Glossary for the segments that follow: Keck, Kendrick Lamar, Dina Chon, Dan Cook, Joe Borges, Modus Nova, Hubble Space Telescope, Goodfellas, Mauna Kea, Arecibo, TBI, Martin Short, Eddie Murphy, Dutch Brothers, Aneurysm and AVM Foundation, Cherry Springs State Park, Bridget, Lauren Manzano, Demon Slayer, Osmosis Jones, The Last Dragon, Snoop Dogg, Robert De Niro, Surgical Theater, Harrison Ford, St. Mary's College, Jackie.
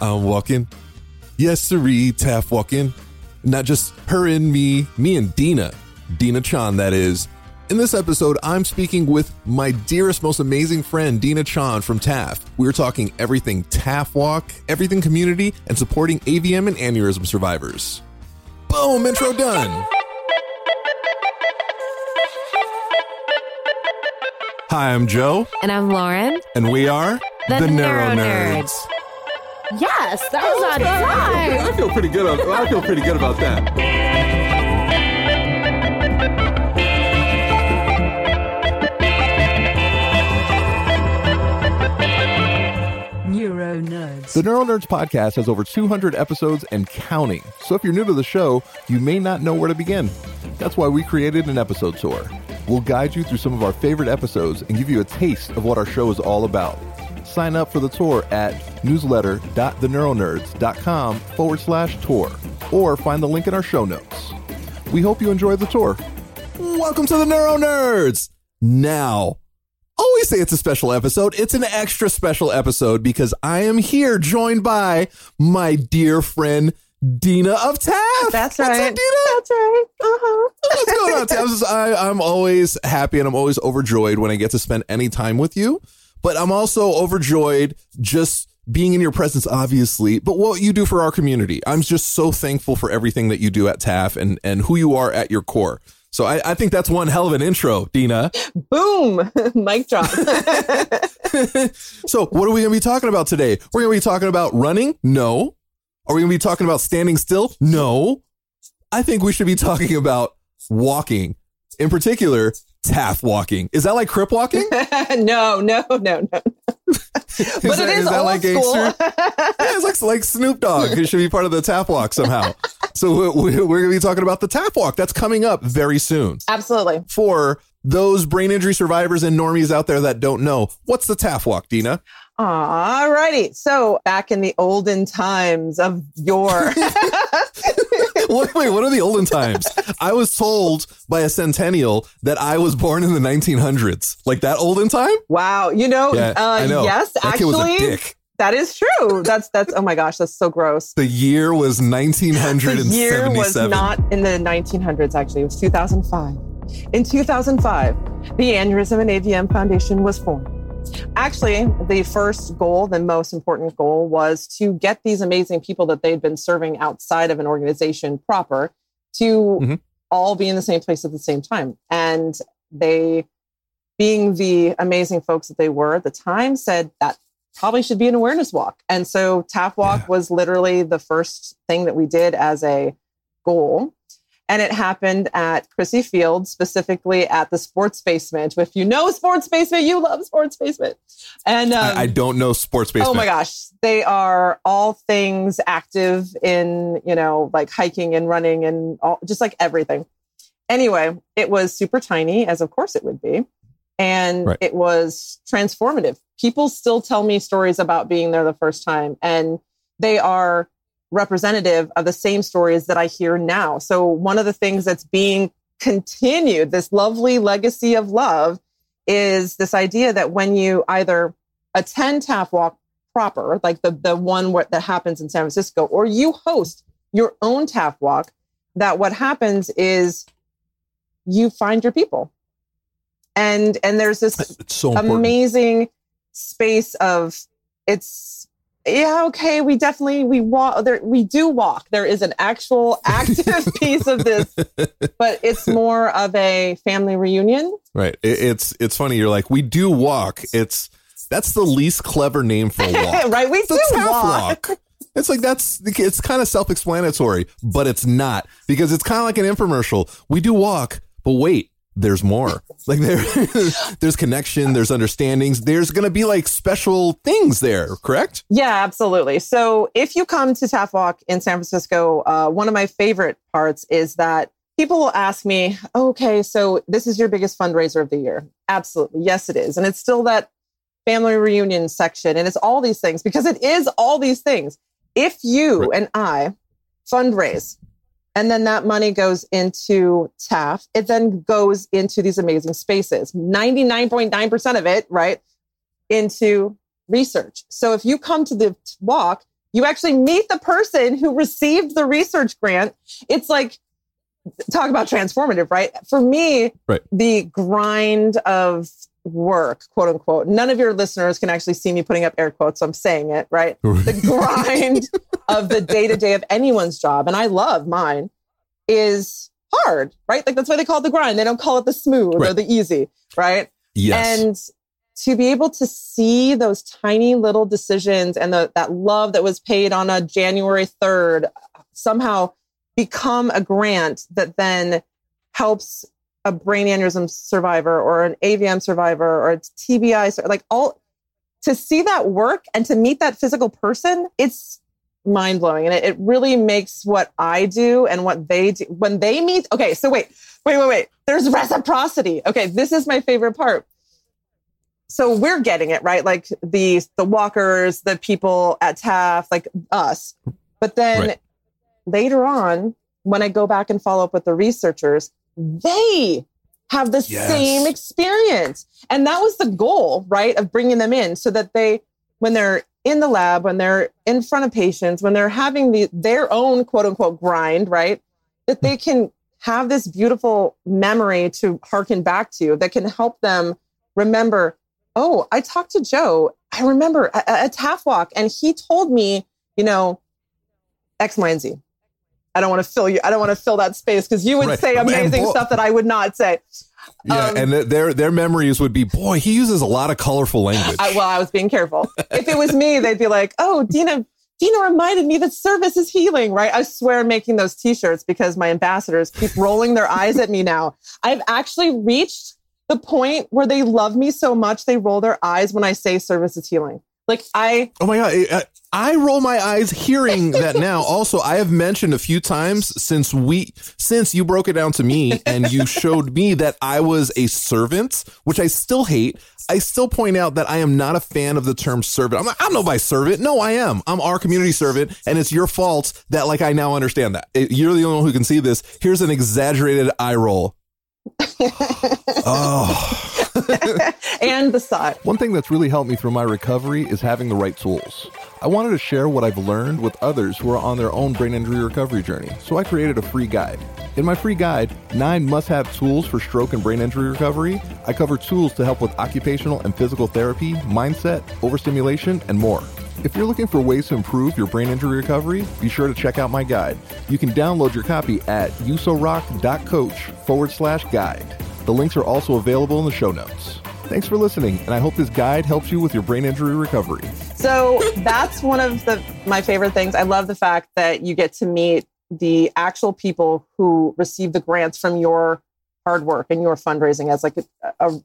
I'm walking. Yes, siree, TAAF walking. Not just her and me and Dina. Dina Chon, that is. In this episode, I'm speaking with my dearest, most amazing friend, Dina Chon from TAAF. We're talking everything TAAFWalk, everything community, and supporting AVM and aneurysm survivors. Boom, intro done. Hi, I'm Joe. And I'm Lauren. And we are the NeuroNerds. Yes, that was on time. I feel pretty good about that. NeuroNerds. The NeuroNerds podcast has over 200 episodes and counting. So if you're new to the show, you may not know where to begin. That's why we created an episode tour. We'll guide you through some of our favorite episodes and give you a taste of what our show is all about. Sign up for the tour at newsletter.theneuronerds.com/tour or find the link in our show notes. We hope you enjoy the tour. Welcome to the NeuroNerds. Now, always say it's a special episode. It's an extra special episode because I am here joined by my dear friend, Dina of TAAF. That's right. What's up, Dina? That's right. Uh-huh. What's going on, TAAF? I'm always happy and I'm always overjoyed when I get to spend any time with you. But I'm also overjoyed just being in your presence, obviously, but what you do for our community. I'm just so thankful for everything that you do at TAAF and who you are at your core. So I think that's one hell of an intro, Dina. Boom. Mic drop. So what are we going to be talking about today? We're going to be talking about running? No. Are we going to be talking about standing still? No. I think we should be talking about walking. In particular, TAAF walking. Is that like crip walking? No. But it is old like school. Yeah, it looks like Snoop Dogg. It should be part of the TAAF walk somehow. So we're going to be talking about the TAAF walk. That's coming up very soon. Absolutely. For those brain injury survivors and normies out there that don't know, what's the TAAF walk, Dina? All righty. So back in the olden times of yore. Wait, what are the olden times? I was told by a centennial that I was born in the 1900s. Like that olden time? Wow. You know, yeah, I know. Yes, that actually. Kid was a dick. That is true. That's oh my gosh, that's so gross. The year was 1977. The year was not in the 1900s, actually. It was 2005. In 2005, the Aneurysm and AVM Foundation was formed. Actually, the first goal, the most important goal, was to get these amazing people that they'd been serving outside of an organization proper to all be in the same place at the same time. And they, being the amazing folks that they were at the time, said that probably should be an awareness walk. And so TAAFWalk was literally the first thing that we did as a goal. And it happened at Crissy Field, specifically at the Sports Basement. If you know Sports Basement, you love Sports Basement. And I don't know Sports Basement. Oh my gosh. They are all things active in, you know, like hiking and running and all, just like everything. Anyway, it was super tiny, as of course it would be. And right. It was transformative. People still tell me stories about being there the first time, and they are representative of the same stories that I hear now. So one of the things that's being continued, this lovely legacy of love, is this idea that when you either attend TAAFWalk proper, like the one that happens in San Francisco, or you host your own TAAFWalk, that what happens is you find your people. And there's this amazing space of we do walk. There is an actual active piece of this, but it's more of a family reunion. Right. It's funny. You're like, we do walk. That's the least clever name for a walk. Right. We do walk. It's like it's kind of self-explanatory, but it's not, because it's kind of like an infomercial. We do walk, but wait. There's more. Like there's connection, there's understandings, there's going to be like special things there, correct? Yeah, absolutely. So if you come to TAAFWalk in San Francisco, one of my favorite parts is that people will ask me, okay, so this is your biggest fundraiser of the year. Absolutely. Yes, it is. And it's still that family reunion section. And it's all these things, because it is all these things. If you right. and I fundraise, and then that money goes into TAAF. It then goes into these amazing spaces. 99.9% of it, right, into research. So if you come to the walk, you actually meet the person who received the research grant. It's like, talk about transformative, right? For me, right. The grind of work, quote unquote. None of your listeners can actually see me putting up air quotes, so I'm saying it, right? The grind of the day-to-day of anyone's job, and I love mine, is hard, right? Like that's why they call it the grind. They don't call it the smooth right. or the easy, right? Yes. And to be able to see those tiny little decisions and that love that was paid on a January 3rd somehow become a grant that then helps a brain aneurysm survivor or an AVM survivor or a TBI, like all to see that work and to meet that physical person, it's mind blowing. And it really makes what I do and what they do when they meet. Okay. So wait, there's reciprocity. Okay. This is my favorite part. So we're getting it right. Like the walkers, the people at TAAF, like us, but then right. later on, when I go back and follow up with the researchers, they have the yes. same experience. And that was the goal, right, of bringing them in so that they, when they're in the lab, when they're in front of patients, when they're having their own quote unquote grind, right, that they can have this beautiful memory to hearken back to that can help them remember, oh, I talked to Joe. I remember at TAAFWalk and he told me, you know, X, Y, and Z. I don't want to fill you. I don't want to fill that space because you would right. say amazing stuff that I would not say. Yeah, and their memories would be, boy, he uses a lot of colorful language. I was being careful. If it was me, they'd be like, oh, Dina reminded me that service is healing, right? I swear I'm making those t-shirts because my ambassadors keep rolling their eyes at me now. I've actually reached the point where they love me so much they roll their eyes when I say service is healing. Like oh my God, I roll my eyes hearing that now. Also, I have mentioned a few times since you broke it down to me and you showed me that I was a servant, which I still hate. I still point out that I am not a fan of the term servant. I'm nobody's servant. No, I am. I'm our community servant. And it's your fault that like I now understand that. You're the only one who can see this. Here's an exaggerated eye roll. Oh. And the side. One thing that's really helped me through my recovery is having the right tools. I wanted to share what I've learned with others who are on their own brain injury recovery journey, so I created a free guide. In my free guide, 9 must-have tools for stroke and brain injury recovery, I cover tools to help with occupational and physical therapy, mindset, overstimulation, and more. If you're looking for ways to improve your brain injury recovery, be sure to check out my guide. You can download your copy at usorock.coach/guide. The links are also available in the show notes. Thanks for listening, and I hope this guide helps you with your brain injury recovery. So that's one of my favorite things. I love the fact that you get to meet the actual people who receive the grants from your hard work and your fundraising as like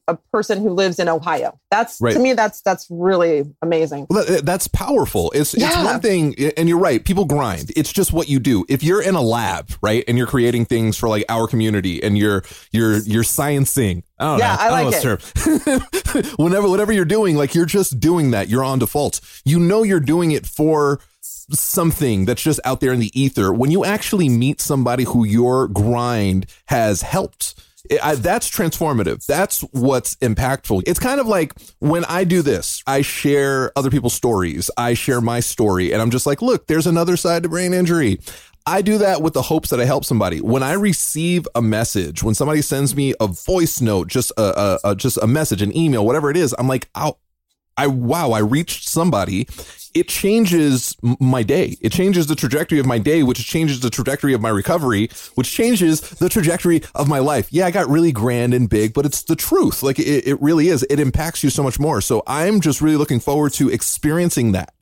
a person who lives in Ohio. That's right. To me, that's really amazing. Well, that's powerful. It's one thing. And you're right. People grind. It's just what you do. If you're in a lab, right, and you're creating things for like our community and you're sciencing, I don't know. Whatever you're doing, like you're just doing that. You're on default. You know you're doing it for something that's just out there in the ether. When you actually meet somebody who your grind has helped, that's transformative. That's what's impactful. It's kind of like when I do this, I share other people's stories. I share my story and I'm just like, look, there's another side to brain injury. I do that with the hopes that I help somebody. When I receive a message, when somebody sends me a voice note, just a message, an email, whatever it is, I'm like, I reached somebody. It changes my day. It changes the trajectory of my day, which changes the trajectory of my recovery, which changes the trajectory of my life. Yeah, I got really grand and big, but it's the truth. Like it really is. It impacts you so much more. So I'm just really looking forward to experiencing that,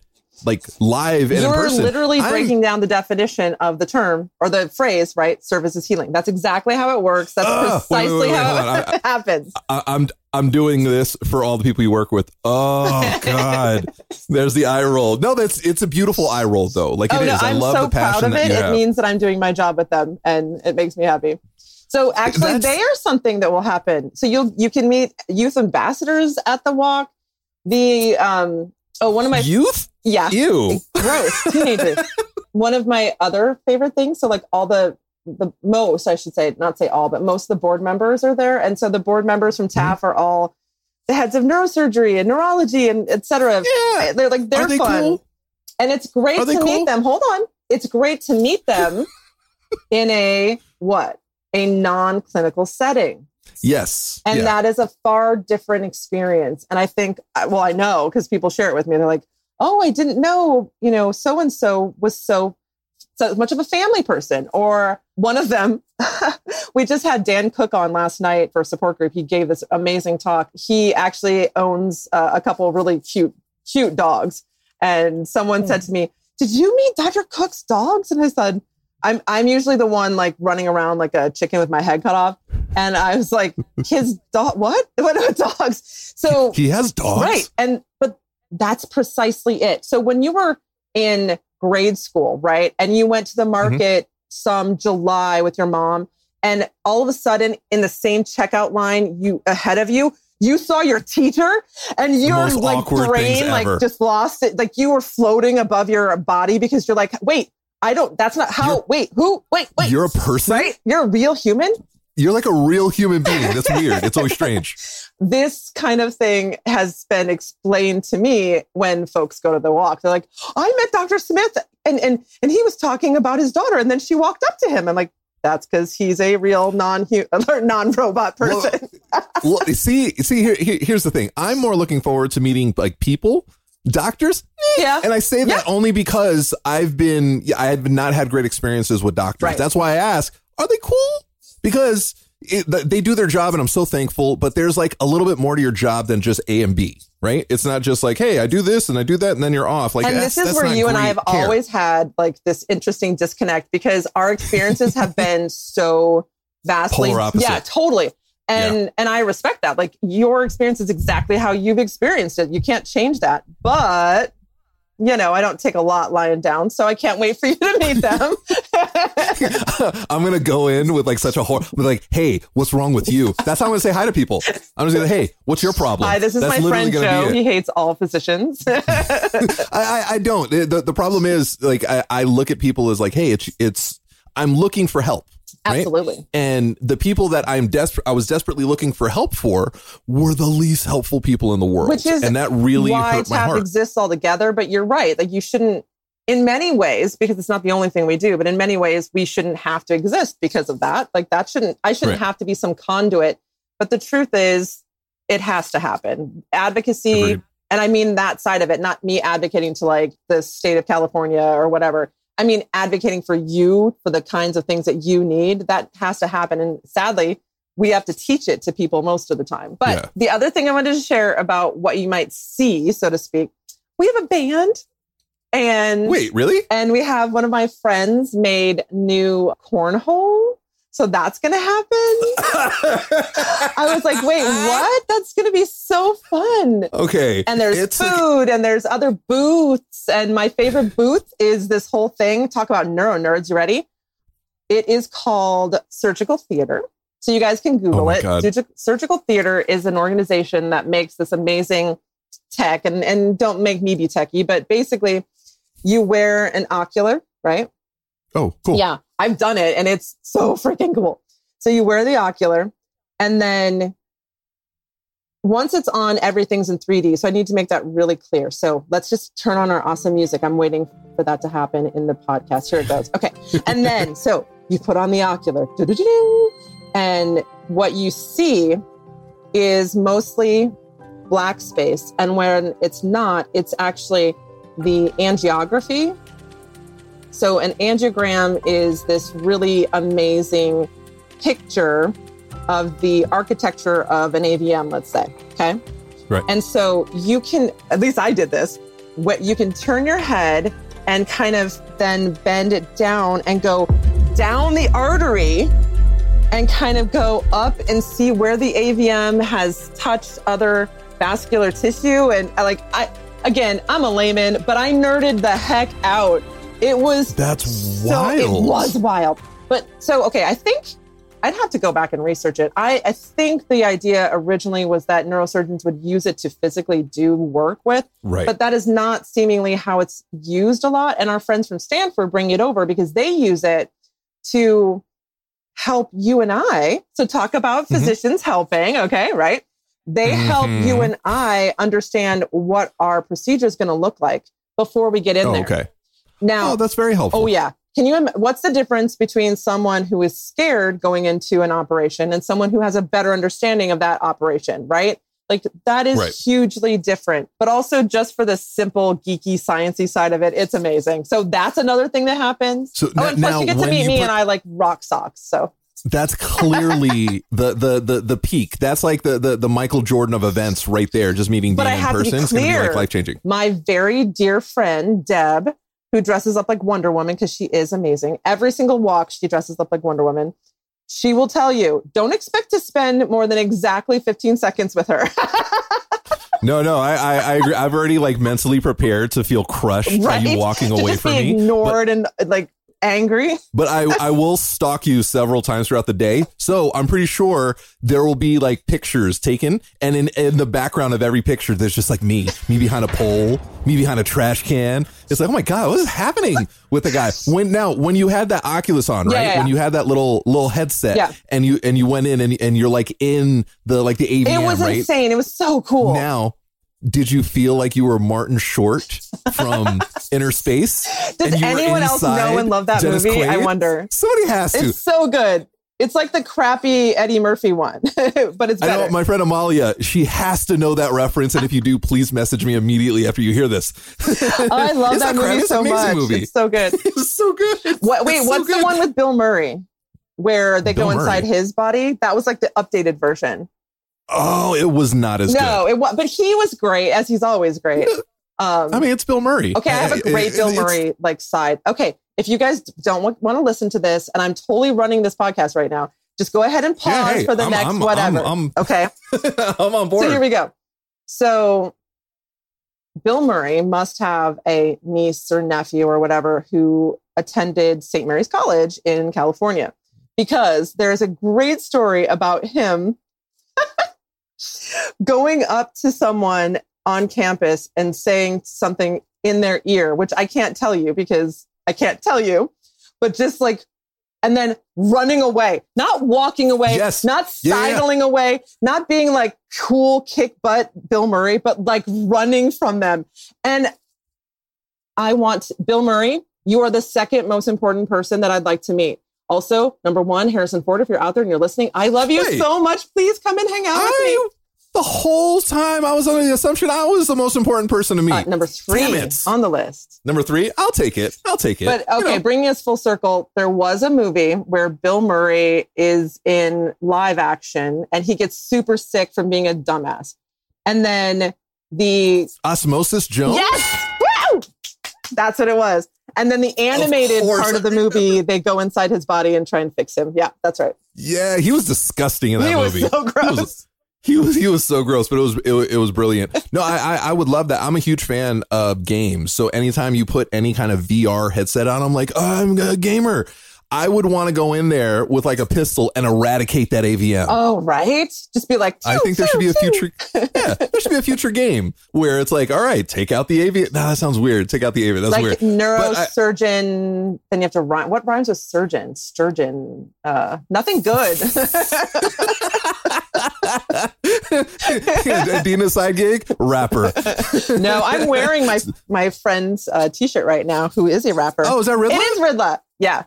like live and in person. You're literally breaking down the definition of the term or the phrase, right? Service is healing. That's exactly how it works. That's precisely how it happens. I'm doing this for all the people you work with. Oh God, there's the eye roll. No, it's a beautiful eye roll though. Like it is. I love the passion. I'm so proud of it. It means that I'm doing my job with them, and it makes me happy. So actually, they are something that will happen. So you can meet youth ambassadors at the walk. The one of my youth. Yeah. Ew. Gross. Teenagers. One of my other favorite things. So like all most of the board members are there. And so the board members from TAAF are all the heads of neurosurgery and neurology and et cetera. Yeah. They're fun. Cool? And it's great to meet them. Hold on. It's great to meet them in a non-clinical setting. Yes. And that is a far different experience. And I think, well, I know because people share it with me. They're like, oh, I didn't know, so-and-so was so much of a family person. Or one of them, we just had Dan Cook on last night for a support group. He gave this amazing talk. He actually owns a couple of really cute dogs. And someone said to me, did you meet Dr. Cook's dogs? And I said, I'm usually the one like running around like a chicken with my head cut off. And I was like, his dog, what? What about dogs? So he has dogs. Right. But that's precisely it. So when you were in grade school, right, and you went to the market some July with your mom, and all of a sudden in the same checkout line ahead of you saw your teacher, and your like brain like just lost it. Like you were floating above your body because you're like, wait, I don't. That's not how. Wait. You're a person. Right? You're a real human. You're like a real human being. That's weird. It's always strange. This kind of thing has been explained to me when folks go to the walk. They're like, I met Dr. Smith and he was talking about his daughter. And then she walked up to him. I'm like, that's because he's a real non-robot person. Well, see, here's the thing. I'm more looking forward to meeting like people. Doctors? Yeah. And I say that only because I have not had great experiences with doctors. Right. That's why I ask, are they cool? Because they do their job and I'm so thankful, but there's like a little bit more to your job than just A and B, right? It's not just like, hey, I do this and I do that and then you're off. Like, and this is where you and I have always had like this interesting disconnect because our experiences have been so vastly. Polar opposite. Yeah, totally. And I respect that. Like your experience is exactly how you've experienced it. You can't change that. But, I don't take a lot lying down. So I can't wait for you to meet them. I'm going to go in with like such a horror. Like, hey, what's wrong with you? That's how I'm going to say hi to people. I'm just going to, hey, what's your problem? Hi, this is my friend Joe. He hates all physicians. I don't. The problem is like I look at people as like, hey, I'm looking for help. Right? Absolutely. And the people that I was desperately looking for help for were the least helpful people in the world. Which is and that really why TAAF exists altogether. But you're right. Like you shouldn't in many ways, because it's not the only thing we do. But in many ways, we shouldn't have to exist because of that. Like I shouldn't have to be some conduit. But the truth is, it has to happen. Advocacy. Agreed. And I mean that side of it, not me advocating to like the state of California or whatever. I mean, advocating for you, for the kinds of things that you need, that has to happen. And sadly, we have to teach it to people most of the time. But the other thing I wanted to share about what you might see, so to speak, we have a band. And wait, really? And we have one of my friends made new cornhole. So that's going to happen. I was like, wait, what? That's going to be so fun. Okay. And there's food and there's other booths. And my favorite booth is this whole thing. Talk about NeuroNerds. You ready? It is called Surgical Theater. So you guys can Google it. Surgical Theater is an organization that makes this amazing tech. And don't make me be techie, but basically you wear an ocular, right? Oh, cool. Yeah, I've done it and it's so freaking cool. So you wear the ocular and then once it's on, everything's in 3D. So I need to make that really clear. So let's just turn on our awesome music. I'm waiting for that to happen in the podcast. Here it goes. Okay. And then, so you put on the ocular and what you see is mostly black space. And when it's not, it's actually the angiography. So an angiogram is this really amazing picture of the architecture of an AVM, let's say. Okay. Right. And so you can, at least I did this, what you can turn your head and kind of then bend it down and go down the artery and kind of go up and see where the AVM has touched other vascular tissue. And like, I'm a layman, but I nerded the heck out. It was wild. It was wild. But so, okay, I think I'd have to go back and research it. I think the idea originally was that neurosurgeons would use it to physically do work with, right. But that is not seemingly how it's used a lot. And our friends from Stanford bring it over because they use it to help you and I. So talk about physicians helping. Okay. Right. They help you and I understand what our procedure is going to look like before we get in there. Okay. Now, that's very helpful. Oh, yeah. Can you? What's the difference between someone who is scared going into an operation and someone who has a better understanding of that operation, right? Like that is hugely different, but also just for the simple geeky sciencey side of it, it's amazing. So that's another thing that happens. So and plus you get to meet me and I like rock socks. So that's clearly the peak. That's like the Michael Jordan of events right there. Just meeting Dean in person. It's going to be like life changing. My very dear friend, Deb, who dresses up like Wonder Woman because she is amazing. Every single walk, she dresses up like Wonder Woman. She will tell you, don't expect to spend more than exactly 15 seconds with her. No, I agree. I've already like mentally prepared to feel crushed by you walking away from me. Ignored and like angry. But I will stalk you several times throughout the day. So I'm pretty sure there will be like pictures taken. And in the background of every picture, there's just like me behind a pole, me behind a trash can. It's like, oh my God, what is happening with the guy? When you had that Oculus on, right? Yeah. When you had that little headset and you went in and you're like in the like the AVM, it was insane. It was so cool. Now, did you feel like you were Martin Short from Inner Space? Does anyone else know and love that Dennis movie? Quaid? I wonder. Somebody has to. It's so good. It's like the crappy Eddie Murphy one, but it's better. I know, my friend Amalia, she has to know that reference. And if you do, please message me immediately after you hear this. Oh, I love that movie so much. Movie. It's so good. It's so good. What's the one with Bill Murray where they go inside his body? That was like the updated version. Oh, it was not as good. No, it was, but he was great as he's always great. I mean, it's Bill Murray. Okay, I have a great Bill Murray like side. Okay. If you guys don't want to listen to this, and I'm totally running this podcast right now, just go ahead and pause for the next whatever. Okay. I'm on board. So here we go. So Bill Murray must have a niece or nephew or whatever who attended St. Mary's College in California, because there's a great story about him going up to someone on campus and saying something in their ear, which I can't tell you because I can't tell you, but just like, and then running away, not walking away, not sidling away, not being like cool kick butt Bill Murray, but like running from them. And I want Bill Murray. You are the second most important person that I'd like to meet. Also, number one, Harrison Ford, if you're out there and you're listening, I love you so much. Please come and hang out with me. The whole time I was under the assumption I was the most important person to meet. Number three on the list. Number three, I'll take it. But okay, bringing us full circle, there was a movie where Bill Murray is in live action and he gets super sick from being a dumbass. And then the... Osmosis Jones? Yes! Woo! That's what it was. And then the animated part of the movie, they go inside his body and try and fix him. Yeah, that's right. Yeah, he was disgusting in that movie. He was so gross. He was so gross, but it was brilliant. No, I would love that. I'm a huge fan of games. So anytime you put any kind of VR headset on, I'm like, oh, I'm a gamer. I would want to go in there with like a pistol and eradicate that AVM. Oh, right. Just be like, I think there should be a future. Yeah, there should be a future game where it's like, all right, take out the AVM. No, that sounds weird. Take out the AVM. That's like weird. Neurosurgeon. Then you have to rhyme. What rhymes with surgeon? Sturgeon. Nothing good. Dina's side gig? Rapper. No, I'm wearing my friend's t-shirt right now, who is a rapper. Oh, is that Riddler? It is Riddler. Yeah.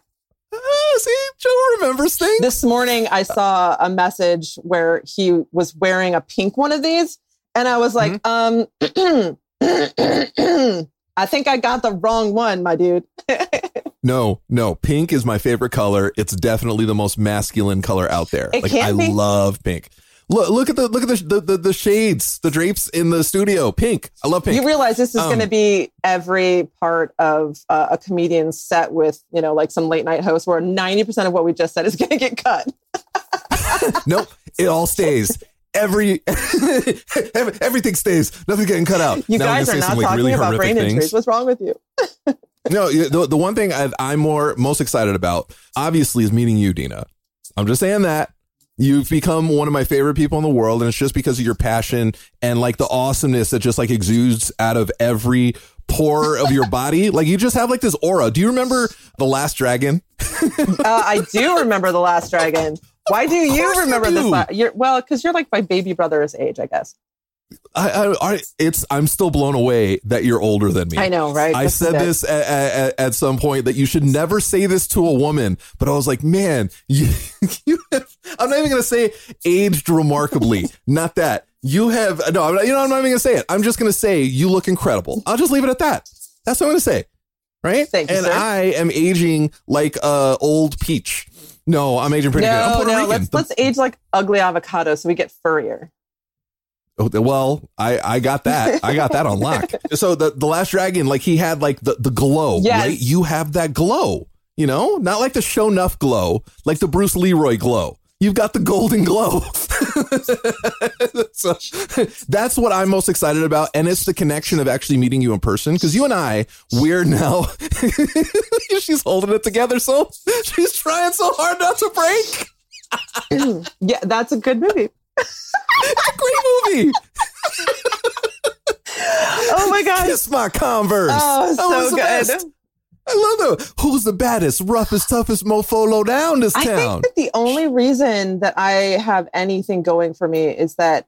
See, Joe remembers things. This morning, I saw a message where he was wearing a pink one of these. And I was like, I think I got the wrong one, my dude. No. Pink is my favorite color. It's definitely the most masculine color out there. I love pink. Look at the shades, the drapes in the studio. Pink. I love pink. You realize this is going to be every part of a comedian's set with, you know, like some late night host where 90% of what we just said is going to get cut. Nope. It all stays. Everything stays. Nothing's getting cut out. You guys are not talking about brain injuries. What's wrong with you? No, the one thing I'm most excited about, obviously, is meeting you, Dina. I'm just saying that. You've become one of my favorite people in the world, and it's just because of your passion and like the awesomeness that just like exudes out of every pore of your body. Like you just have like this aura. Do you remember The Last Dragon? I do remember The Last Dragon. Why do you remember this? Well, because you're like my baby brother's age, I guess. I'm still blown away that you're older than me. I know, right? I said this at some point that you should never say this to a woman, but I was like, man, I'm not even going to say aged remarkably. Not that you have. No, I'm not even going to say it. I'm just going to say you look incredible. I'll just leave it at that. That's what I'm going to say. Right. Thank you, sir. I am aging like old peach. No, I'm aging pretty good. I'm Puerto Rican. Let's age like ugly avocado so we get furrier. Well, I got that. I got that on lock. So the Last Dragon, like he had like the glow, yes. Right? You have that glow, you know, not like the Shonuff glow, like the Bruce Leroy glow. You've got the golden glow. So, that's what I'm most excited about. And it's the connection of actually meeting you in person. Because you and I, we're now. She's holding it together. So she's trying so hard not to break. Yeah, that's a good movie. Great movie. Oh my god, kiss my Converse. Oh, so good. I love them. Who's the baddest, roughest, toughest mofo low down this town? I think that the only reason that I have anything going for me is that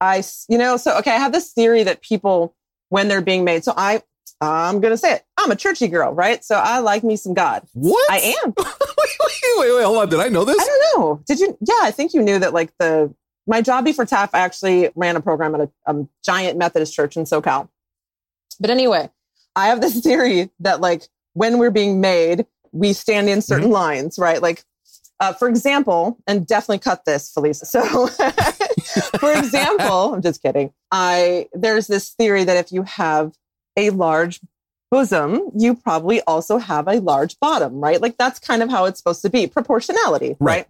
I have this theory that people, when they're being made, so I'm gonna say it, I'm a churchy girl, right? So I like me some God. What? I am. wait, hold on. Did I know this? I don't know. Did you? Yeah, I think you knew that. Like my job before TAAF, I actually ran a program at a giant Methodist church in SoCal. But anyway, I have this theory that like when we're being made, we stand in certain lines, right? Like, for example, and definitely cut this, Felice. So, for example, I'm just kidding. There's this theory that if you have a large bosom, you probably also have a large bottom, right? Like that's kind of how it's supposed to be. Proportionality, right?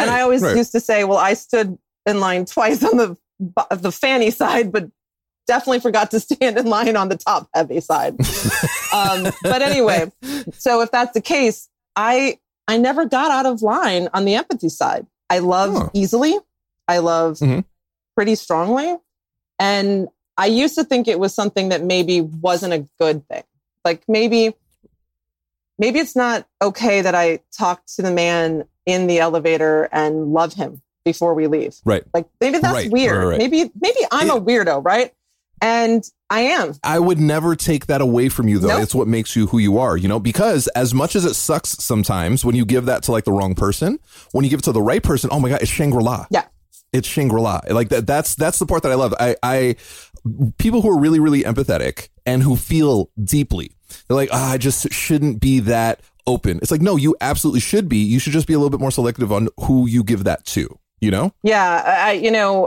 And I always used to say, well, I stood in line twice on the fanny side, but definitely forgot to stand in line on the top heavy side. But anyway, so if that's the case, I never got out of line on the empathy side. I love easily. I love pretty strongly. And I used to think it was something that maybe wasn't a good thing. Like maybe it's not okay that I talk to the man in the elevator and love him before we leave. Right. Like maybe that's weird. Right. Maybe I'm a weirdo, right? And I am. I would never take that away from you, though. Nope. It's what makes you who you are, you know, because as much as it sucks sometimes when you give that to like the wrong person, when you give it to the right person, oh, my God, it's Shangri-La. Yeah. It's Shangri-La. Like that. That's the part that I love. I people who are really, really empathetic and who feel deeply. They're like, I just shouldn't be that open. It's like, no, you absolutely should be. You should just be a little bit more selective on who you give that to, you know? Yeah.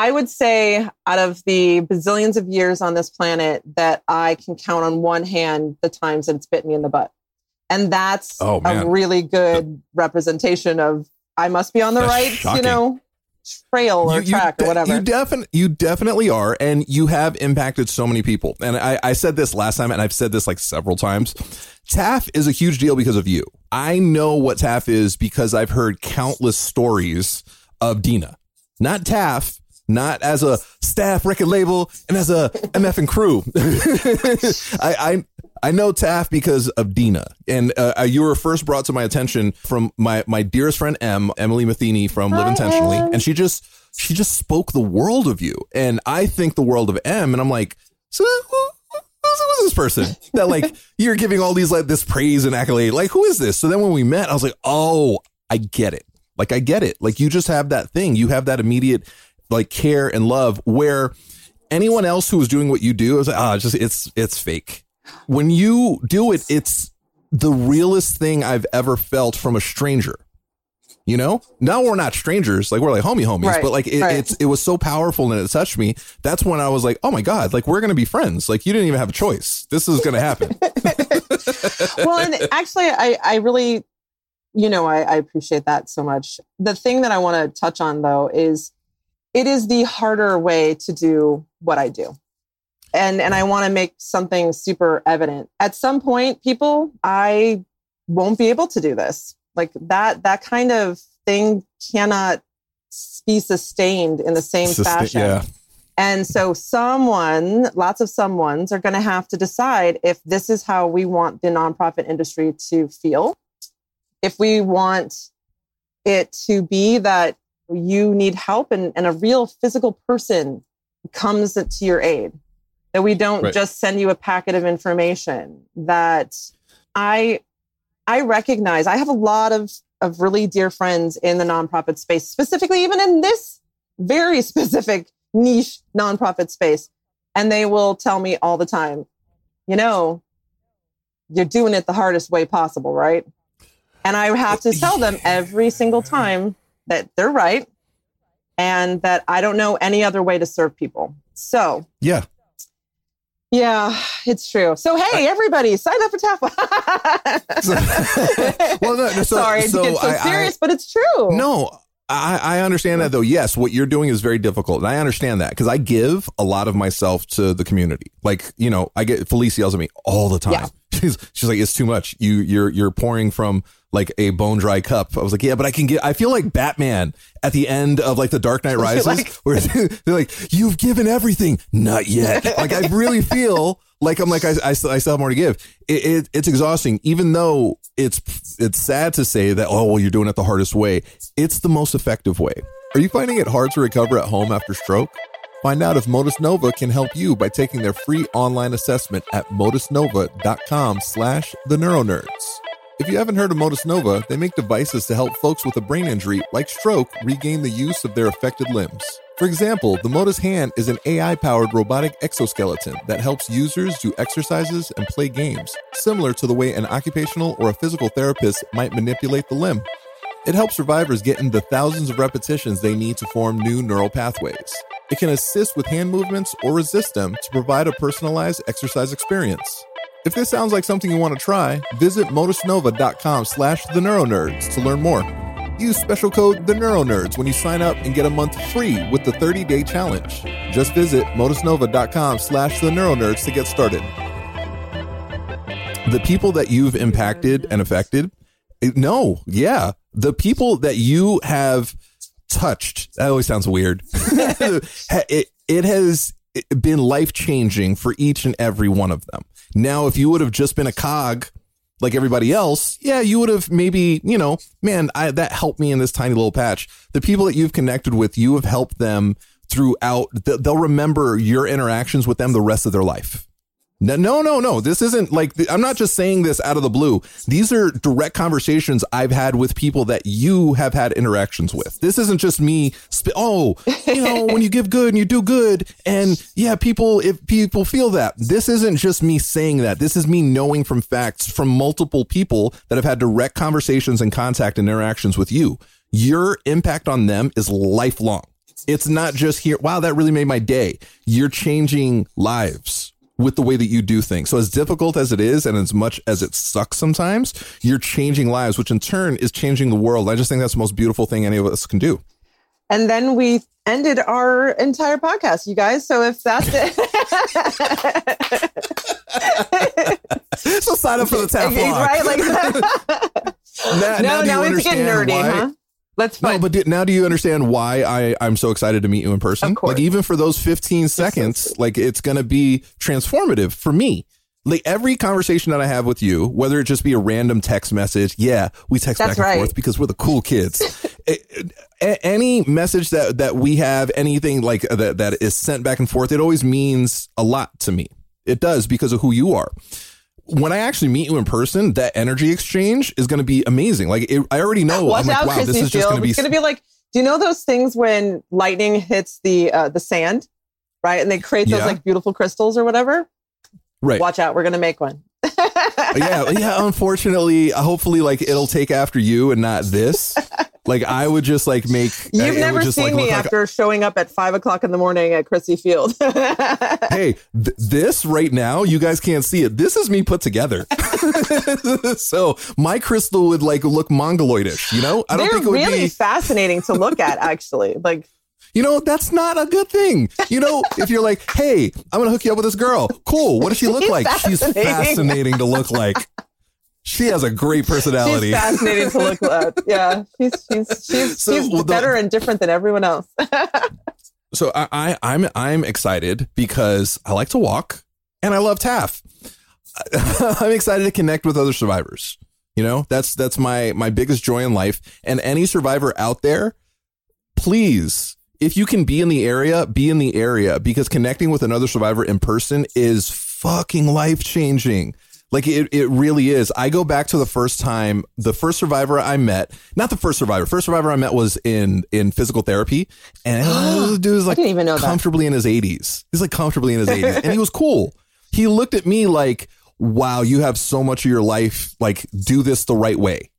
I would say out of the bazillions of years on this planet that I can count on one hand the times that it's bit me in the butt. And that's a really good representation of I must be on the that's right, shocking. You know, trail or track or whatever. You definitely are, and you have impacted so many people. And I said this last time, and I've said this like several times. TAAF is a huge deal because of you. I know what TAAF is because I've heard countless stories of Dina. Not TAAF, not as a staff record label and as a MF and crew. I know TAAF because of Dina, and you were first brought to my attention from my dearest friend Emily Matheny from Live Intentionally, and she just spoke the world of you, and I think the world of M, and I'm like, so who's this person that like you're giving all these like this praise and accolade? Like, who is this? So then when we met, I was like, oh, I get it. Like, you just have that thing, you have that immediate like care and love where anyone else who was doing what you do is like, it's fake. When you do it, it's the realest thing I've ever felt from a stranger. You know, now we're not strangers, like we're like homies, right, but like it was so powerful and it touched me. That's when I was like, oh, my God, like we're going to be friends. Like you didn't even have a choice. This is going to happen. Well, and actually, I really, you know, I appreciate that so much. The thing that I want to touch on, though, is it is the harder way to do what I do. And I want to make something super evident. At some point, people, I won't be able to do this. Like that kind of thing cannot be sustained in the same fashion. Yeah. And so lots of someones are going to have to decide if this is how we want the nonprofit industry to feel. If we want it to be that you need help and a real physical person comes to your aid. That we don't just send you a packet of information. That I recognize I have a lot of really dear friends in the nonprofit space, specifically even in this very specific niche nonprofit space. And they will tell me all the time, you know, you're doing it the hardest way possible, right? And I have to tell them every single time that they're right and that I don't know any other way to serve people. So, yeah. Yeah, it's true. So, hey, everybody, sign up for TAAFWalk. Well, sorry to get so serious, but it's true. No, I understand that, though. Yes, what you're doing is very difficult. And I understand that because I give a lot of myself to the community. Like, you know, I get Felice yells at me all the time. Yeah. She's like, it's too much. You're pouring from like a bone dry cup. I was like, yeah, but I feel like Batman at the end of like the Dark Knight Rises, like, where they're like, you've given everything. Not yet. Like, I really feel like I'm like, I still have more to give. It's exhausting, even though it's sad to say that, oh, well, you're doing it the hardest way. It's the most effective way. Are you finding it hard to recover at home after stroke? Find out if Modus Nova can help you by taking their free online assessment at modusnova.com/theneuronerds. If you haven't heard of Modus Nova, they make devices to help folks with a brain injury like stroke regain the use of their affected limbs. For example, the Modus Hand is an AI-powered robotic exoskeleton that helps users do exercises and play games, similar to the way an occupational or a physical therapist might manipulate the limb. It helps survivors get in the thousands of repetitions they need to form new neural pathways. It can assist with hand movements or resist them to provide a personalized exercise experience. If this sounds like something you want to try, visit modusnova.com/theneuronerds to learn more. Use special code TheNeuroNerds when you sign up and get a month free with the 30-day challenge. Just visit modusnova.com/theneuronerds to get started. The people that you've impacted and affected, the people that you have touched, that always sounds weird. It has been life-changing for each and every one of them. Now, if you would have just been a cog like everybody else, yeah, you would have maybe, you know, man, that helped me in this tiny little patch. The people that you've connected with, you have helped them throughout. They'll remember your interactions with them the rest of their life. No. This isn't like, I'm not just saying this out of the blue. These are direct conversations I've had with people that you have had interactions with. This isn't just me. When you give good and you do good. And yeah, if people feel that, this isn't just me saying that. This is me knowing from facts from multiple people that have had direct conversations and contact and interactions with you. Your impact on them is lifelong. It's not just here. Wow, that really made my day. You're changing lives with the way that you do things. So as difficult as it is, and as much as it sucks sometimes, you're changing lives, which in turn is changing the world. I just think that's the most beautiful thing any of us can do. And then we ended our entire podcast, you guys. So if that's it. So sign up for the TAAFWalk. Right? Like, now it's getting nerdy, why, huh? Let's find. No, but now do you understand why I'm so excited to meet you in person? Of course. Like, even for those 15 seconds, like, it's going to be transformative for me. Like, every conversation that I have with you, whether it just be a random text message. Yeah, we text back and forth because we're the cool kids. Any message that we have, anything like that is sent back and forth, it always means a lot to me. It does, because of who you are. When I actually meet you in person, that energy exchange is going to be amazing. Like, I already know. Watch out, Crissy Field. This is just going to be. It's going to be like, do you know those things when lightning hits the sand, right? And they create those like beautiful crystals or whatever. Right. Watch out. We're going to make one. Yeah. Unfortunately, hopefully, like, it'll take after you and not this. Like, I would just like make. You've never just, seen like, me after showing up at 5 o'clock in the morning at Crissy Field. Hey, this right now, you guys can't see it. This is me put together. So my crystal would like look mongoloidish, you know? I don't think it would be. They're really fascinating to look at, actually. Like. You know, that's not a good thing. You know, if you're like, hey, I'm going to hook you up with this girl. Cool. What does she look like? She's fascinating to look like. She has a great personality. She's fascinating to look at. Yeah. She's better and different than everyone else. So I'm excited because I like to walk and I love TAAF. I'm excited to connect with other survivors. You know, that's my biggest joy in life. And any survivor out there, please, if you can be in the area, because connecting with another survivor in person is fucking life changing. Like, it really is. I go back to first survivor I met was in physical therapy. And the dude was like comfortably in his 80s. And he was cool. He looked at me like, wow, you have so much of your life. Like, do this the right way.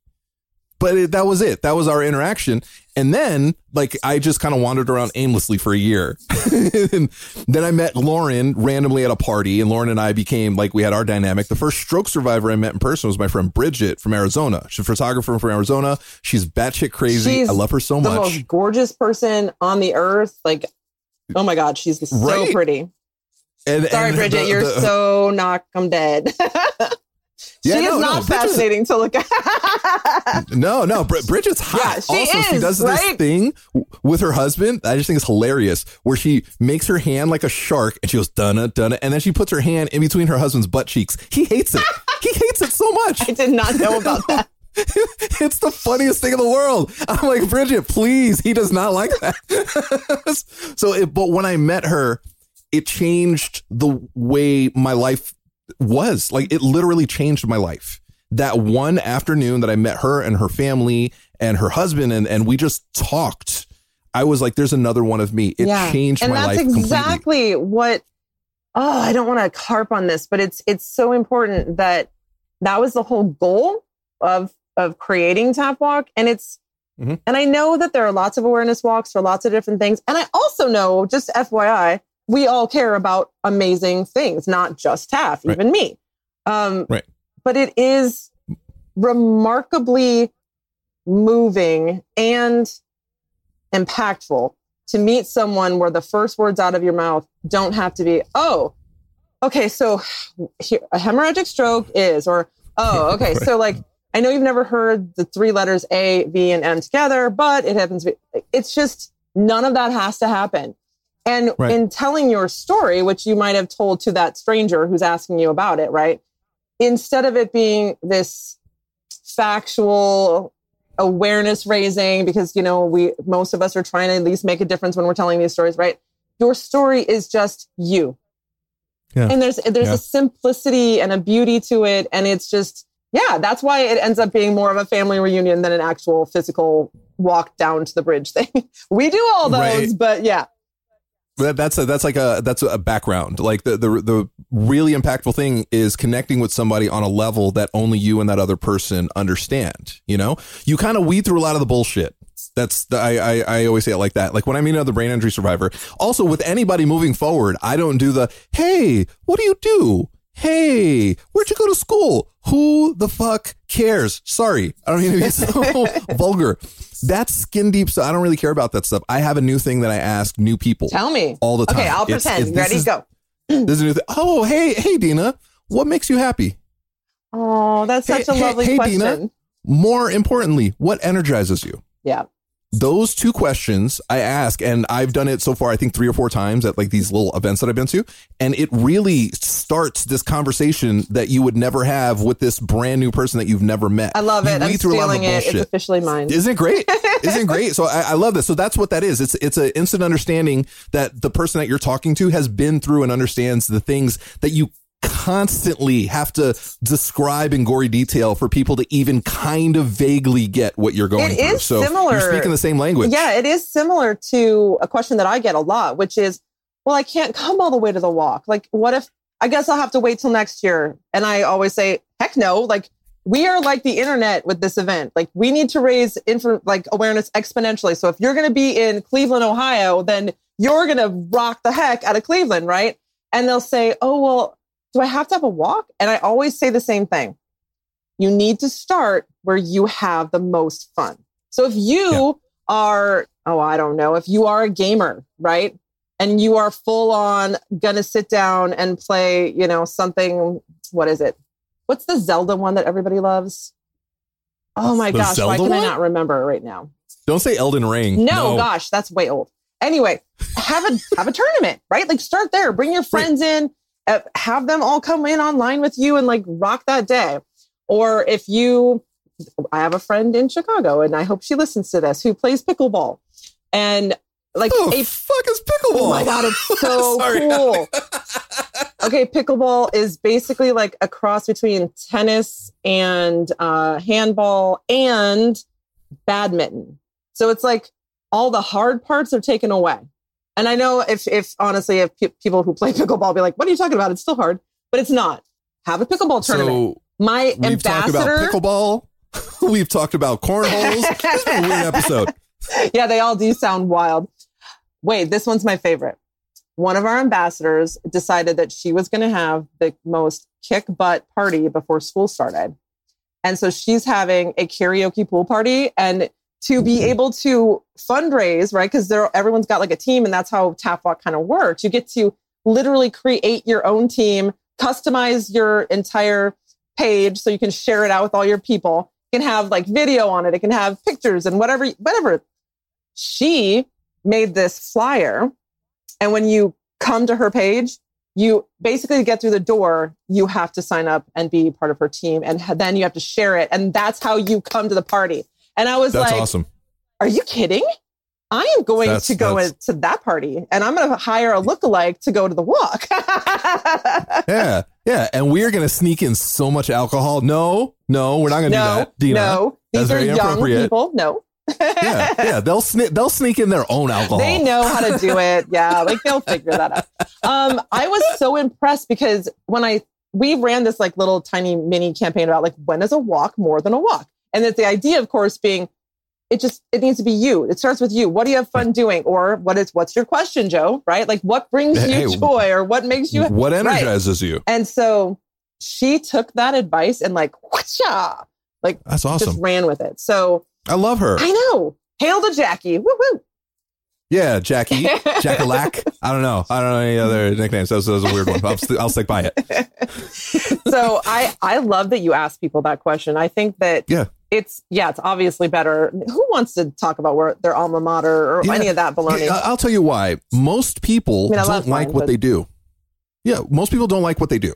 But that was it. That was our interaction. And then, like, I just kind of wandered around aimlessly for a year. And then I met Lauren randomly at a party, and Lauren and I became like, we had our dynamic. The first stroke survivor I met in person was my friend Bridget from Arizona. She's a photographer from Arizona. She's batshit crazy. She's I love her so much. The most gorgeous person on the earth. Like, oh my God, she's so pretty. Sorry, Bridget, you're so knock 'em dead. Yeah, she is not fascinating to look at. No, Bridget's hot. Yeah, she does this thing with her husband. I just think it's hilarious, where she makes her hand like a shark and she goes, dunna, dunna. And then she puts her hand in between her husband's butt cheeks. He hates it. He hates it so much. I did not know about that. It's the funniest thing in the world. I'm like, Bridget, please. He does not like that. But when I met her, it changed the way my life was. Like, it literally changed my life. That one afternoon that I met her and her family and her husband and we just talked, I was like, there's another one of me. It changed my life completely. And that's exactly what, I don't want to harp on this, but it's so important that was the whole goal of creating TAAFWalk. And and I know that there are lots of awareness walks for lots of different things. And I also know, just FYI, we all care about amazing things, not just TAAF, even me. But it is remarkably moving and impactful to meet someone where the first words out of your mouth don't have to be, oh, okay, so here, a hemorrhagic stroke is, or, oh, okay. So like, I know you've never heard the three letters A, V, and M together, but it happens. It's just, none of that has to happen. And in telling your story, which you might have told to that stranger who's asking you about it, right? Instead of it being this factual awareness raising, because, you know, most of us are trying to at least make a difference when we're telling these stories, right? Your story is just you. Yeah. And there's a simplicity and a beauty to it. And it's just, that's why it ends up being more of a family reunion than an actual physical walk down to the bridge thing. We do all those, but That's a background. Like the really impactful thing is connecting with somebody on a level that only you and that other person understand. You know, you kind of weed through a lot of the bullshit. I always say it like that. Like when I meet another brain injury survivor, also with anybody moving forward, I don't do the, hey, what do you do? Hey, where'd you go to school? Who the fuck cares? Sorry. I don't mean to be so vulgar. That's skin deep. So I don't really care about that stuff. I have a new thing that I ask new people. Tell me. All the time. Okay, I'll pretend. Ready, go. This is a new thing. Oh, hey, Dina. What makes you happy? Oh, that's such a lovely question. Dina, more importantly, what energizes you? Yeah. Those two questions I ask, and I've done it so far, I think 3 or 4 times at like these little events that I've been to. And it really starts this conversation that you would never have with this brand new person that you've never met. I love it. I'm stealing it. It's officially mine. Isn't it great? Isn't it great? So I love this. So that's what that is. It's an instant understanding that the person that you're talking to has been through and understands the things that you constantly have to describe in gory detail for people to even kind of vaguely get what you're going through. So similar. You're speaking the same language. Yeah, it is similar to a question that I get a lot, which is, well, I can't come all the way to the walk. Like, what if, I guess I'll have to wait till next year. And I always say, heck no. Like, we are like the internet with this event. Like, we need to raise awareness exponentially. So if you're going to be in Cleveland, Ohio, then you're going to rock the heck out of Cleveland, right? And they'll say, oh, well, do I have to have a walk? And I always say the same thing. You need to start where you have the most fun. So if you are, if you are a gamer, right? And you are full on going to sit down and play, something. What is it? What's the Zelda one that everybody loves? Oh my gosh. Zelda why can I not remember right now? Don't say Elden Ring. No, gosh, that's way old. Anyway, have a tournament, right? Like start there, bring your friends in. Have them all come in online with you and like rock that day. Or if you, I have a friend in Chicago and I hope she listens to this who plays pickleball and like fuck is pickleball? Oh my God, it's so cool. Okay. Pickleball is basically like a cross between tennis and handball and badminton. So it's like all the hard parts are taken away. And I know if people who play pickleball be like, what are you talking about? It's still hard, but it's not. Have a pickleball tournament. So my ambassador. We've talked about pickleball. We've talked about cornholes. It's been a weird episode. Yeah, they all do sound wild. Wait, this one's my favorite. One of our ambassadors decided that she was going to have the most kick butt party before school started. And so she's having a karaoke pool party and to be able to fundraise, right? Because everyone's got like a team and that's how TAAFWalk kind of works. You get to literally create your own team, customize your entire page so you can share it out with all your people. It can have like video on it. It can have pictures and whatever. She made this flyer. And when you come to her page, you basically get through the door, you have to sign up and be part of her team. And then you have to share it. And that's how you come to the party. And I was that's like, awesome. Are you kidding? I am going to go to that party and I'm going to hire a lookalike to go to the walk. Yeah. And we're going to sneak in so much alcohol. No, we're not going to do that. Dina, no, these that's are very young people. No. Yeah. They'll sneak in their own alcohol. They know how to do it. Yeah. Like they'll figure that out. I was so impressed because when we ran this like little tiny mini campaign about like, when is a walk more than a walk? And that the idea, of course, being it needs to be you. It starts with you. What do you have fun doing? Or what's your question, Joe? Right? Like what brings you joy or what makes you what energizes you? And so she took that advice and like whatcha, like that's awesome. Just ran with it. So I love her. I know. Hail to Jackie. Woo woo. Yeah, Jackie, Jackalack. I don't know any other nicknames. That was a weird one. I'll stick by it. So I love that you asked people that question. I think that it's obviously better. Who wants to talk about where their alma mater or any of that baloney? Yeah, I'll tell you why. Most people don't like what they do. Yeah, most people don't like what they do.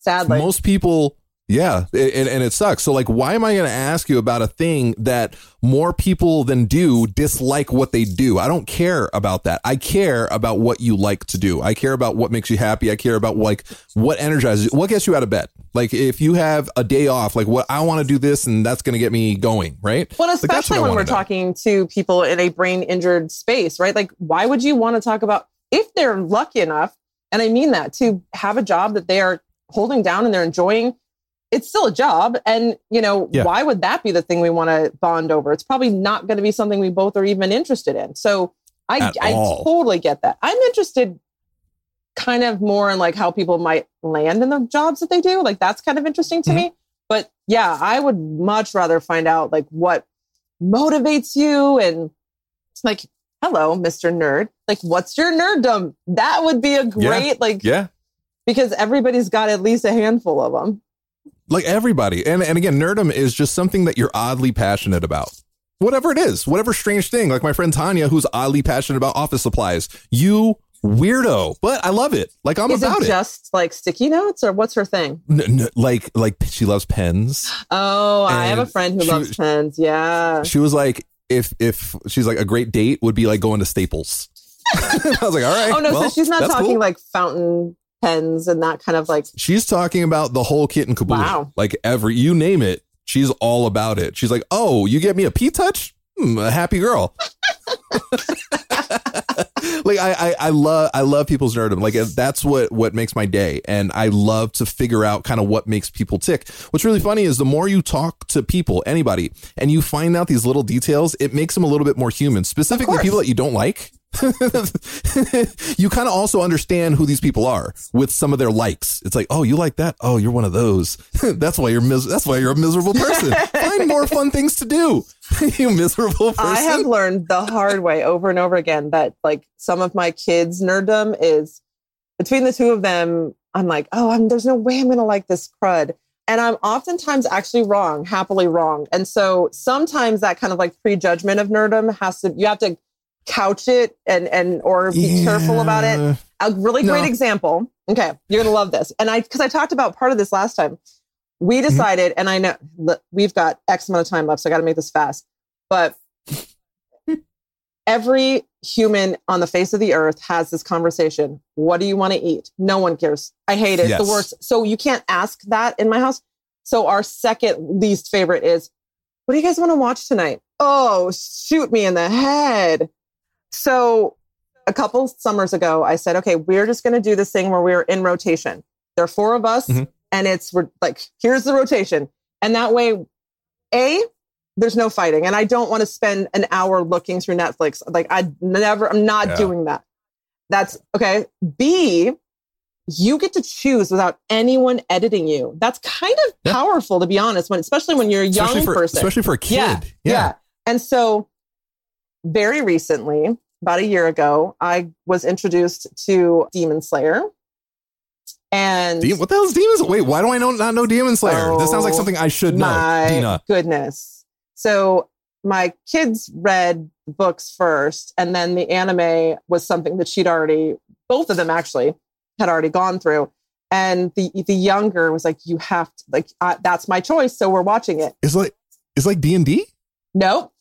Sadly, most people. Yeah. And it sucks. So like, why am I going to ask you about a thing that more people than do dislike what they do? I don't care about that. I care about what you like to do. I care about what makes you happy. I care about like what energizes you, what gets you out of bed. Like if you have a day off, like what I want to do this and that's going to get me going. Right. Well, especially like, when we're talking to people in a brain injured space, right? Like why would you want to talk about if they're lucky enough? And I mean that to have a job that they are holding down and they're enjoying. It's still a job. And, why would that be the thing we want to bond over? It's probably not going to be something we both are even interested in. So I totally get that. I'm interested kind of more in like how people might land in the jobs that they do. Like that's kind of interesting to me. But yeah, I would much rather find out like what motivates you and like, hello, Mr. Nerd. Like, what's your nerddom? That would be a great, because everybody's got at least a handful of them. Like everybody. And again, nerdom is just something that you're oddly passionate about. Whatever it is, whatever strange thing, like my friend Tanya, who's oddly passionate about office supplies, you weirdo. But I love it. Like I'm about it. Is it just like sticky notes or what's her thing? Like she loves pens. Oh, and I have a friend who loves pens. Yeah. She was like, if she's like a great date would be like going to Staples. I was like, all right. Oh, no. Well, so she's not talking cool. Like fountain pens and that kind of like. She's talking about the whole kit and caboodle. Wow. Like every, you name it. She's all about it. She's like, oh, you get me a P-Touch? A happy girl. Like I love people's nerdom. Like that's what makes my day. And I love to figure out kind of what makes people tick. What's really funny is the more you talk to people, anybody, and you find out these little details, it makes them a little bit more human, specifically people that you don't like. You kind of also understand who these people are with some of their likes. It's like, oh, you like that? Oh, you're one of those. That's why you're a miserable person. Find more fun things to do. You miserable person. I have learned the hard way over and over again that like some of my kids' nerddom is between the two of them. I'm like, oh, there's no way I'm going to like this crud. And I'm oftentimes actually wrong, happily wrong. And so sometimes that kind of like prejudgment of nerdom you have to couch it or be careful about it. A really great example. Okay. You're going to love this. And because I talked about part of this last time, we decided, and I know we've got X amount of time left, so I got to make this fast, but every human on the face of the earth has this conversation. What do you want to eat? No one cares. I hate it. Yes. The worst. So you can't ask that in my house. So our second least favorite is, what do you guys want to watch tonight? Oh, shoot me in the head. So a couple summers ago, I said, okay, we're just going to do this thing where we're in rotation. There are four of us and we're like, here's the rotation. And that way, there's no fighting. And I don't want to spend an hour looking through Netflix. Like I'm not doing that. That's okay. B, you get to choose without anyone editing you. That's kind of powerful, to be honest, especially when you're a young person. Especially for a kid. Yeah. And so very recently, about a year ago, I was introduced to Demon Slayer. And what the hell is Demon Slayer? Wait, why do I not know Demon Slayer? That sounds like something I should know. My Dina. Goodness. So my kids read books first, and then the anime was something that both of them actually had already gone through. And the younger was like, you have to, like, that's my choice. So we're watching it. It's like D&D? No,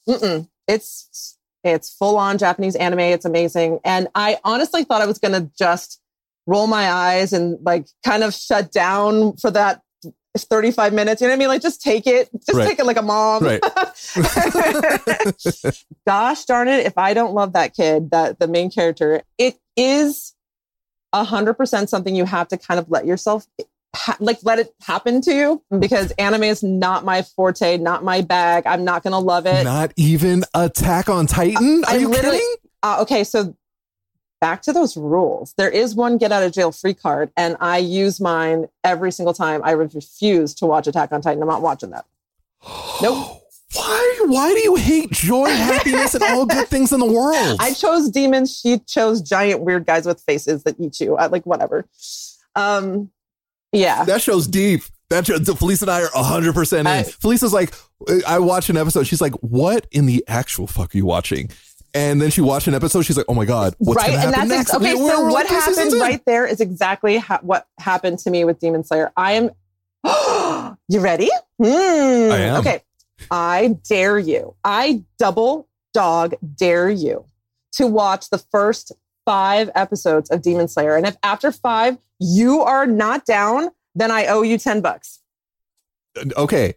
it's full on Japanese anime. It's amazing. And I honestly thought I was going to just roll my eyes and like kind of shut down for that 35 minutes. You know what I mean? Like just take it. Take it like a mom. Right. Gosh darn it. If I don't love that kid, the main character, it is 100% something you have to kind of let yourself let it happen to you, because anime is not my forte, not my bag. I'm not going to love it. Not even Attack on Titan? Are you kidding? Okay, so back to those rules. There is one get out of jail free card, and I use mine every single time. I refuse to watch Attack on Titan. I'm not watching that. Nope. Why do you hate joy, happiness, and all good things in the world? I chose demons. She chose giant weird guys with faces that eat you. Like, whatever. Yeah. That show's deep. Felice and I are 100% in. Felice is like, I watch an episode. She's like, what in the actual fuck are you watching? And then she watched an episode. She's like, oh my God, what's going to happen next? Okay, so what happened right there is exactly what happened to me with Demon Slayer. You ready? I am. Okay. I dare you. I double dog dare you to watch the first 5 episodes of Demon Slayer. And if after 5, you are not down, then I owe you $10. Okay.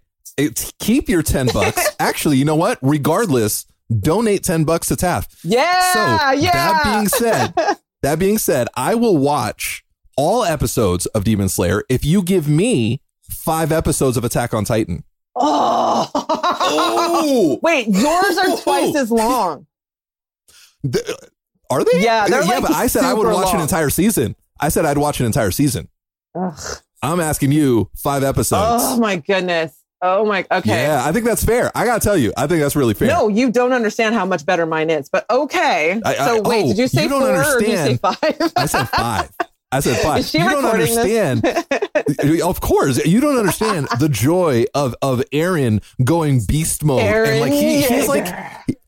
Keep your $10. Actually, you know what? Regardless, donate $10 to TAAF. Yeah. So yeah. That being said, I will watch all episodes of Demon Slayer if you give me 5 episodes of Attack on Titan. Oh. Wait, yours are twice as long. Are they? Yeah, but I said I would watch an entire season. Ugh. I'm asking you 5 episodes. Oh my goodness. Oh my, okay. Yeah, I think that's fair. I gotta tell you, I think that's really fair. No, you don't understand how much better mine is, but okay. Wait, did you say 4 or did you say 5? I said 5. Is she recording this? You don't understand. Of course, you don't understand the joy of Aaron going beast mode. Aaron and like he's like,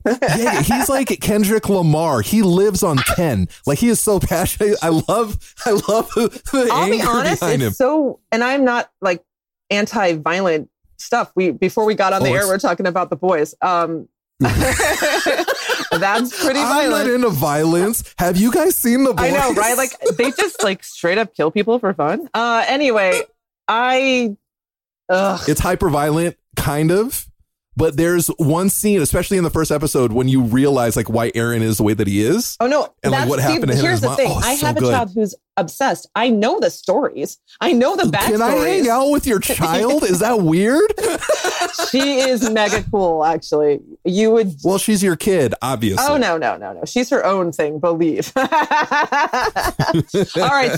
yeah, he's like Kendrick Lamar. He lives on 10. Like he is so passionate. I love the I'll anger be honest, behind him. It's so, and I'm not like anti-violent stuff. Before we got on the air, we're talking about The Boys. That's pretty violent. I'm not into violence. Have you guys seen The Boys? I know, right? Like they just like straight up kill people for fun. Anyway, it's hyper violent, kind of. But there's one scene, especially in the first episode, when you realize like why Aaron is the way that he is. Oh no! And like what happened to him? Here's the thing: I have a child who's obsessed. I know the stories. I know the backstory. Can I hang out with your child? Is that weird? She is mega cool, actually. You would. Well, she's your kid, obviously. Oh no! She's her own thing. Believe. All right,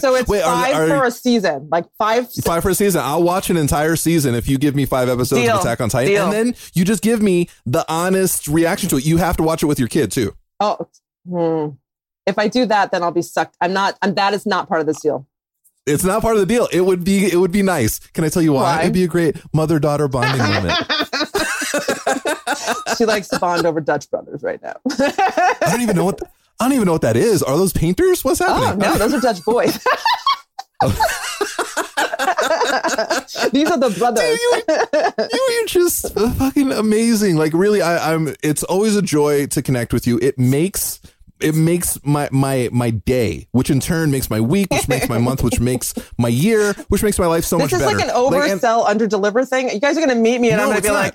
so it's 5 for a season, like 5 for a season. I'll watch an entire season if you give me 5 episodes of Attack on Titan, and then you just give me the honest reaction to it. You have to watch it with your kid too. Oh, if I do that, then I'll be sucked. That is not part of this deal. It's not part of the deal. It would be nice. Can I tell you why? It'd be a great mother-daughter bonding moment. She likes to bond over Dutch Brothers right now. I don't even know what that is. Are those painters? What's happening? Oh no, those are Dutch boys. These are the brothers. Dude, you're just fucking amazing. Like really, it's always a joy to connect with you. It makes my day, which in turn makes my week, which makes my month, which makes my year, which makes my life so much better. This is like an oversell, underdeliver thing. You guys are going to meet me and I'm going to be not.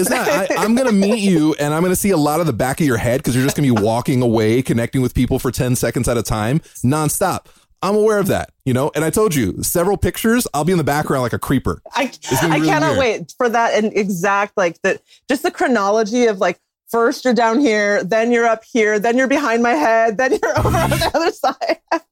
It's not. I'm going to meet you and I'm going to see a lot of the back of your head because you're just going to be walking away, connecting with people for 10 seconds at a time, nonstop. I'm aware of that, you know, and I told you several pictures. I'll be in the background like a creeper. I really cannot wait for that. And exact like that, just the chronology of like first you're down here, then you're up here, then you're behind my head, then you're over on the other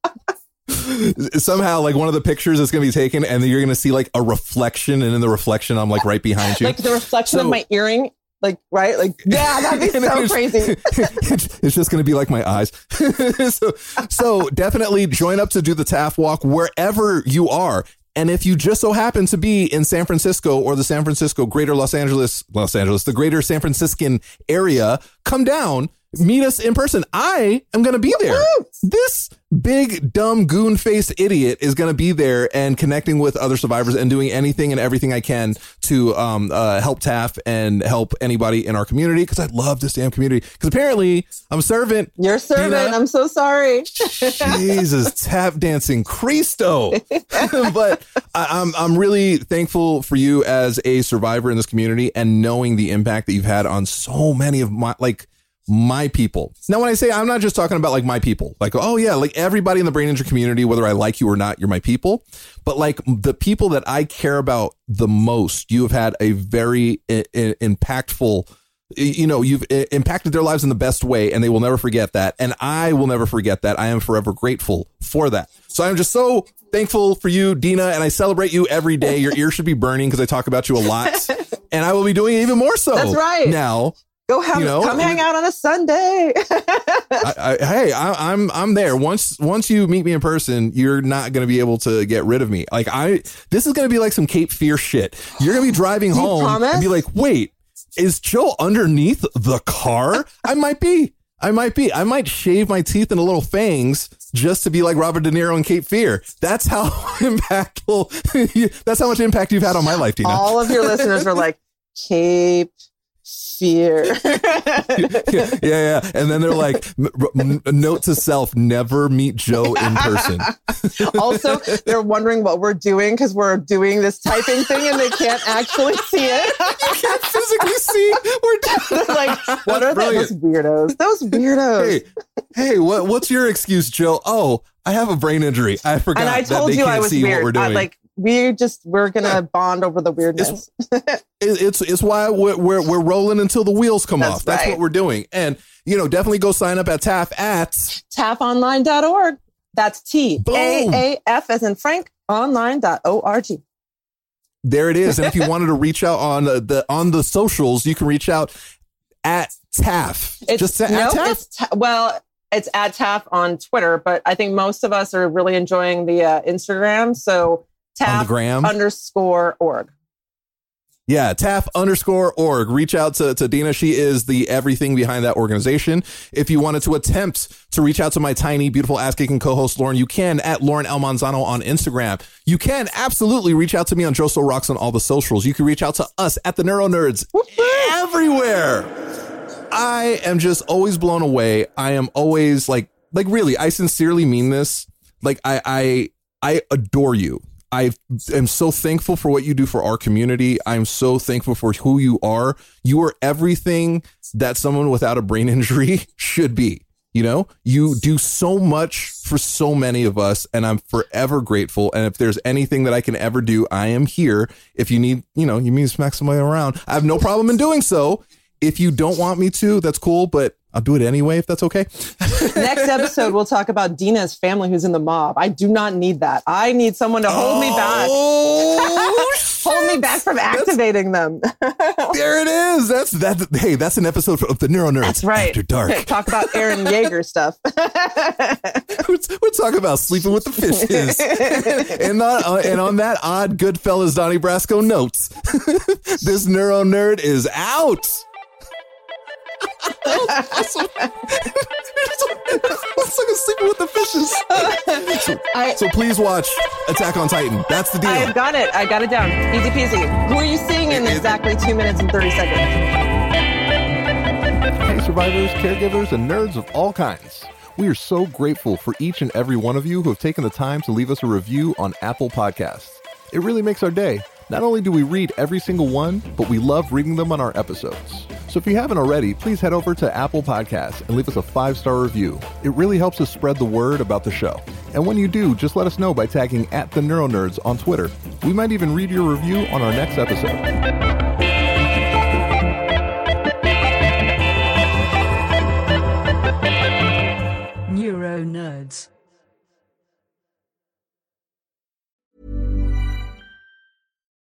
side. Somehow like one of the pictures is going to be taken and then you're going to see like a reflection. And in the reflection, I'm like right behind you. Like the reflection of my earring. Like, right? Like, yeah, that'd be so crazy. It's just going to be like my eyes. So definitely join up to do the TAAFWalk wherever you are. And if you just so happen to be in San Francisco or the San Francisco greater Los Angeles, the greater San Franciscan area, come down, meet us in person. I am going to be there. This big, dumb, goon-faced idiot is going to be there and connecting with other survivors and doing anything and everything I can to help TAAF and help anybody in our community because I love this damn community because apparently I'm a servant. You're a servant. Dina. I'm so sorry. Jesus, tap dancing Cristo. But I'm really thankful for you as a survivor in this community and knowing the impact that you've had on so many of my people. Now, when I say I'm not just talking about like my people, like, oh yeah, like everybody in the brain injury community, whether I like you or not, you're my people. But like the people that I care about the most, you have had a very impactful, you know, you've impacted their lives in the best way and they will never forget that. And I will never forget that. I am forever grateful for that. So I'm just so thankful for you, Dina, and I celebrate you every day. Your ear should be burning because I talk about you a lot and I will be doing it even more so. That's right. Now, come hang out on a Sunday. I'm there. Once you meet me in person, you're not going to be able to get rid of me. Like this is going to be like some Cape Fear shit. You're going to be driving home and be like, wait, is Joe underneath the car? I might be. I might shave my teeth and a little fangs just to be like Robert De Niro in Cape Fear. That's how impactful. That's how much impact you've had on my life, Dina. All of your listeners are like, Cape Fear. yeah. And then they're like, note to self, never meet Joe in person. Also, they're wondering what we're doing because we're doing this typing thing and they can't actually see it. You can't physically see. They're like, what are those weirdos? Those weirdos. Hey, what's your excuse, Joe? Oh, I have a brain injury. I forgot. And I told you I was weird. What we're doing. We're going to bond over the weirdness. It's why we're rolling until the wheels come off. That's right. What we're doing. And, you know, definitely go sign up at TAAF at TAAFonline.org. That's TAAF as in Frank, online.org. There it is. And if you wanted to reach out on the socials, you can reach out at TAAF. It's at TAAF on Twitter, but I think most of us are really enjoying the Instagram. So TAAF_org. Yeah, TAAF_org. Reach out to Dina. She is the everything behind that organization. If you wanted to attempt to reach out to my tiny, beautiful ass kicking co-host Lauren, you can at Lauren L. Manzano on Instagram. You can absolutely reach out to me on Joe So Rocks on all the socials. You can reach out to us at the NeuroNerds everywhere. I am just always blown away. I am always like really, I sincerely mean this. Like I adore you. I am so thankful for what you do for our community. I'm so thankful for who you are. You are everything that someone without a brain injury should be. You know, you do so much for so many of us, and I'm forever grateful. And if there's anything that I can ever do, I am here. If you need, you need to smack somebody around, I have no problem in doing so. If you don't want me to, that's cool, but I'll do it anyway, if that's okay. Next episode, we'll talk about Dina's family who's in the mob. I do not need that. I need someone to hold me back. Hold me back from activating them. There it is. Hey, that's an episode of the NeuroNerds. That's right. After Dark. Talk about Aaron Yeager stuff. We're talking about sleeping with the fishes. And on that odd Goodfellas Donnie Brasco notes, this NeuroNerd is out. That was awesome. It's like a Sleeping with the Fishes. So please watch Attack on Titan. That's the deal. I've got it. I got it down. Easy peasy. Who are you seeing in exactly 2 minutes and 30 seconds? Hey, survivors, caregivers, and nerds of all kinds. We are so grateful for each and every one of you who have taken the time to leave us a review on Apple Podcasts. It really makes our day. Not only do we read every single one, but we love reading them on our episodes. So if you haven't already, please head over to Apple Podcasts and leave us a 5-star review. It really helps us spread the word about the show. And when you do, just let us know by tagging at the NeuroNerds on Twitter. We might even read your review on our next episode. NeuroNerds.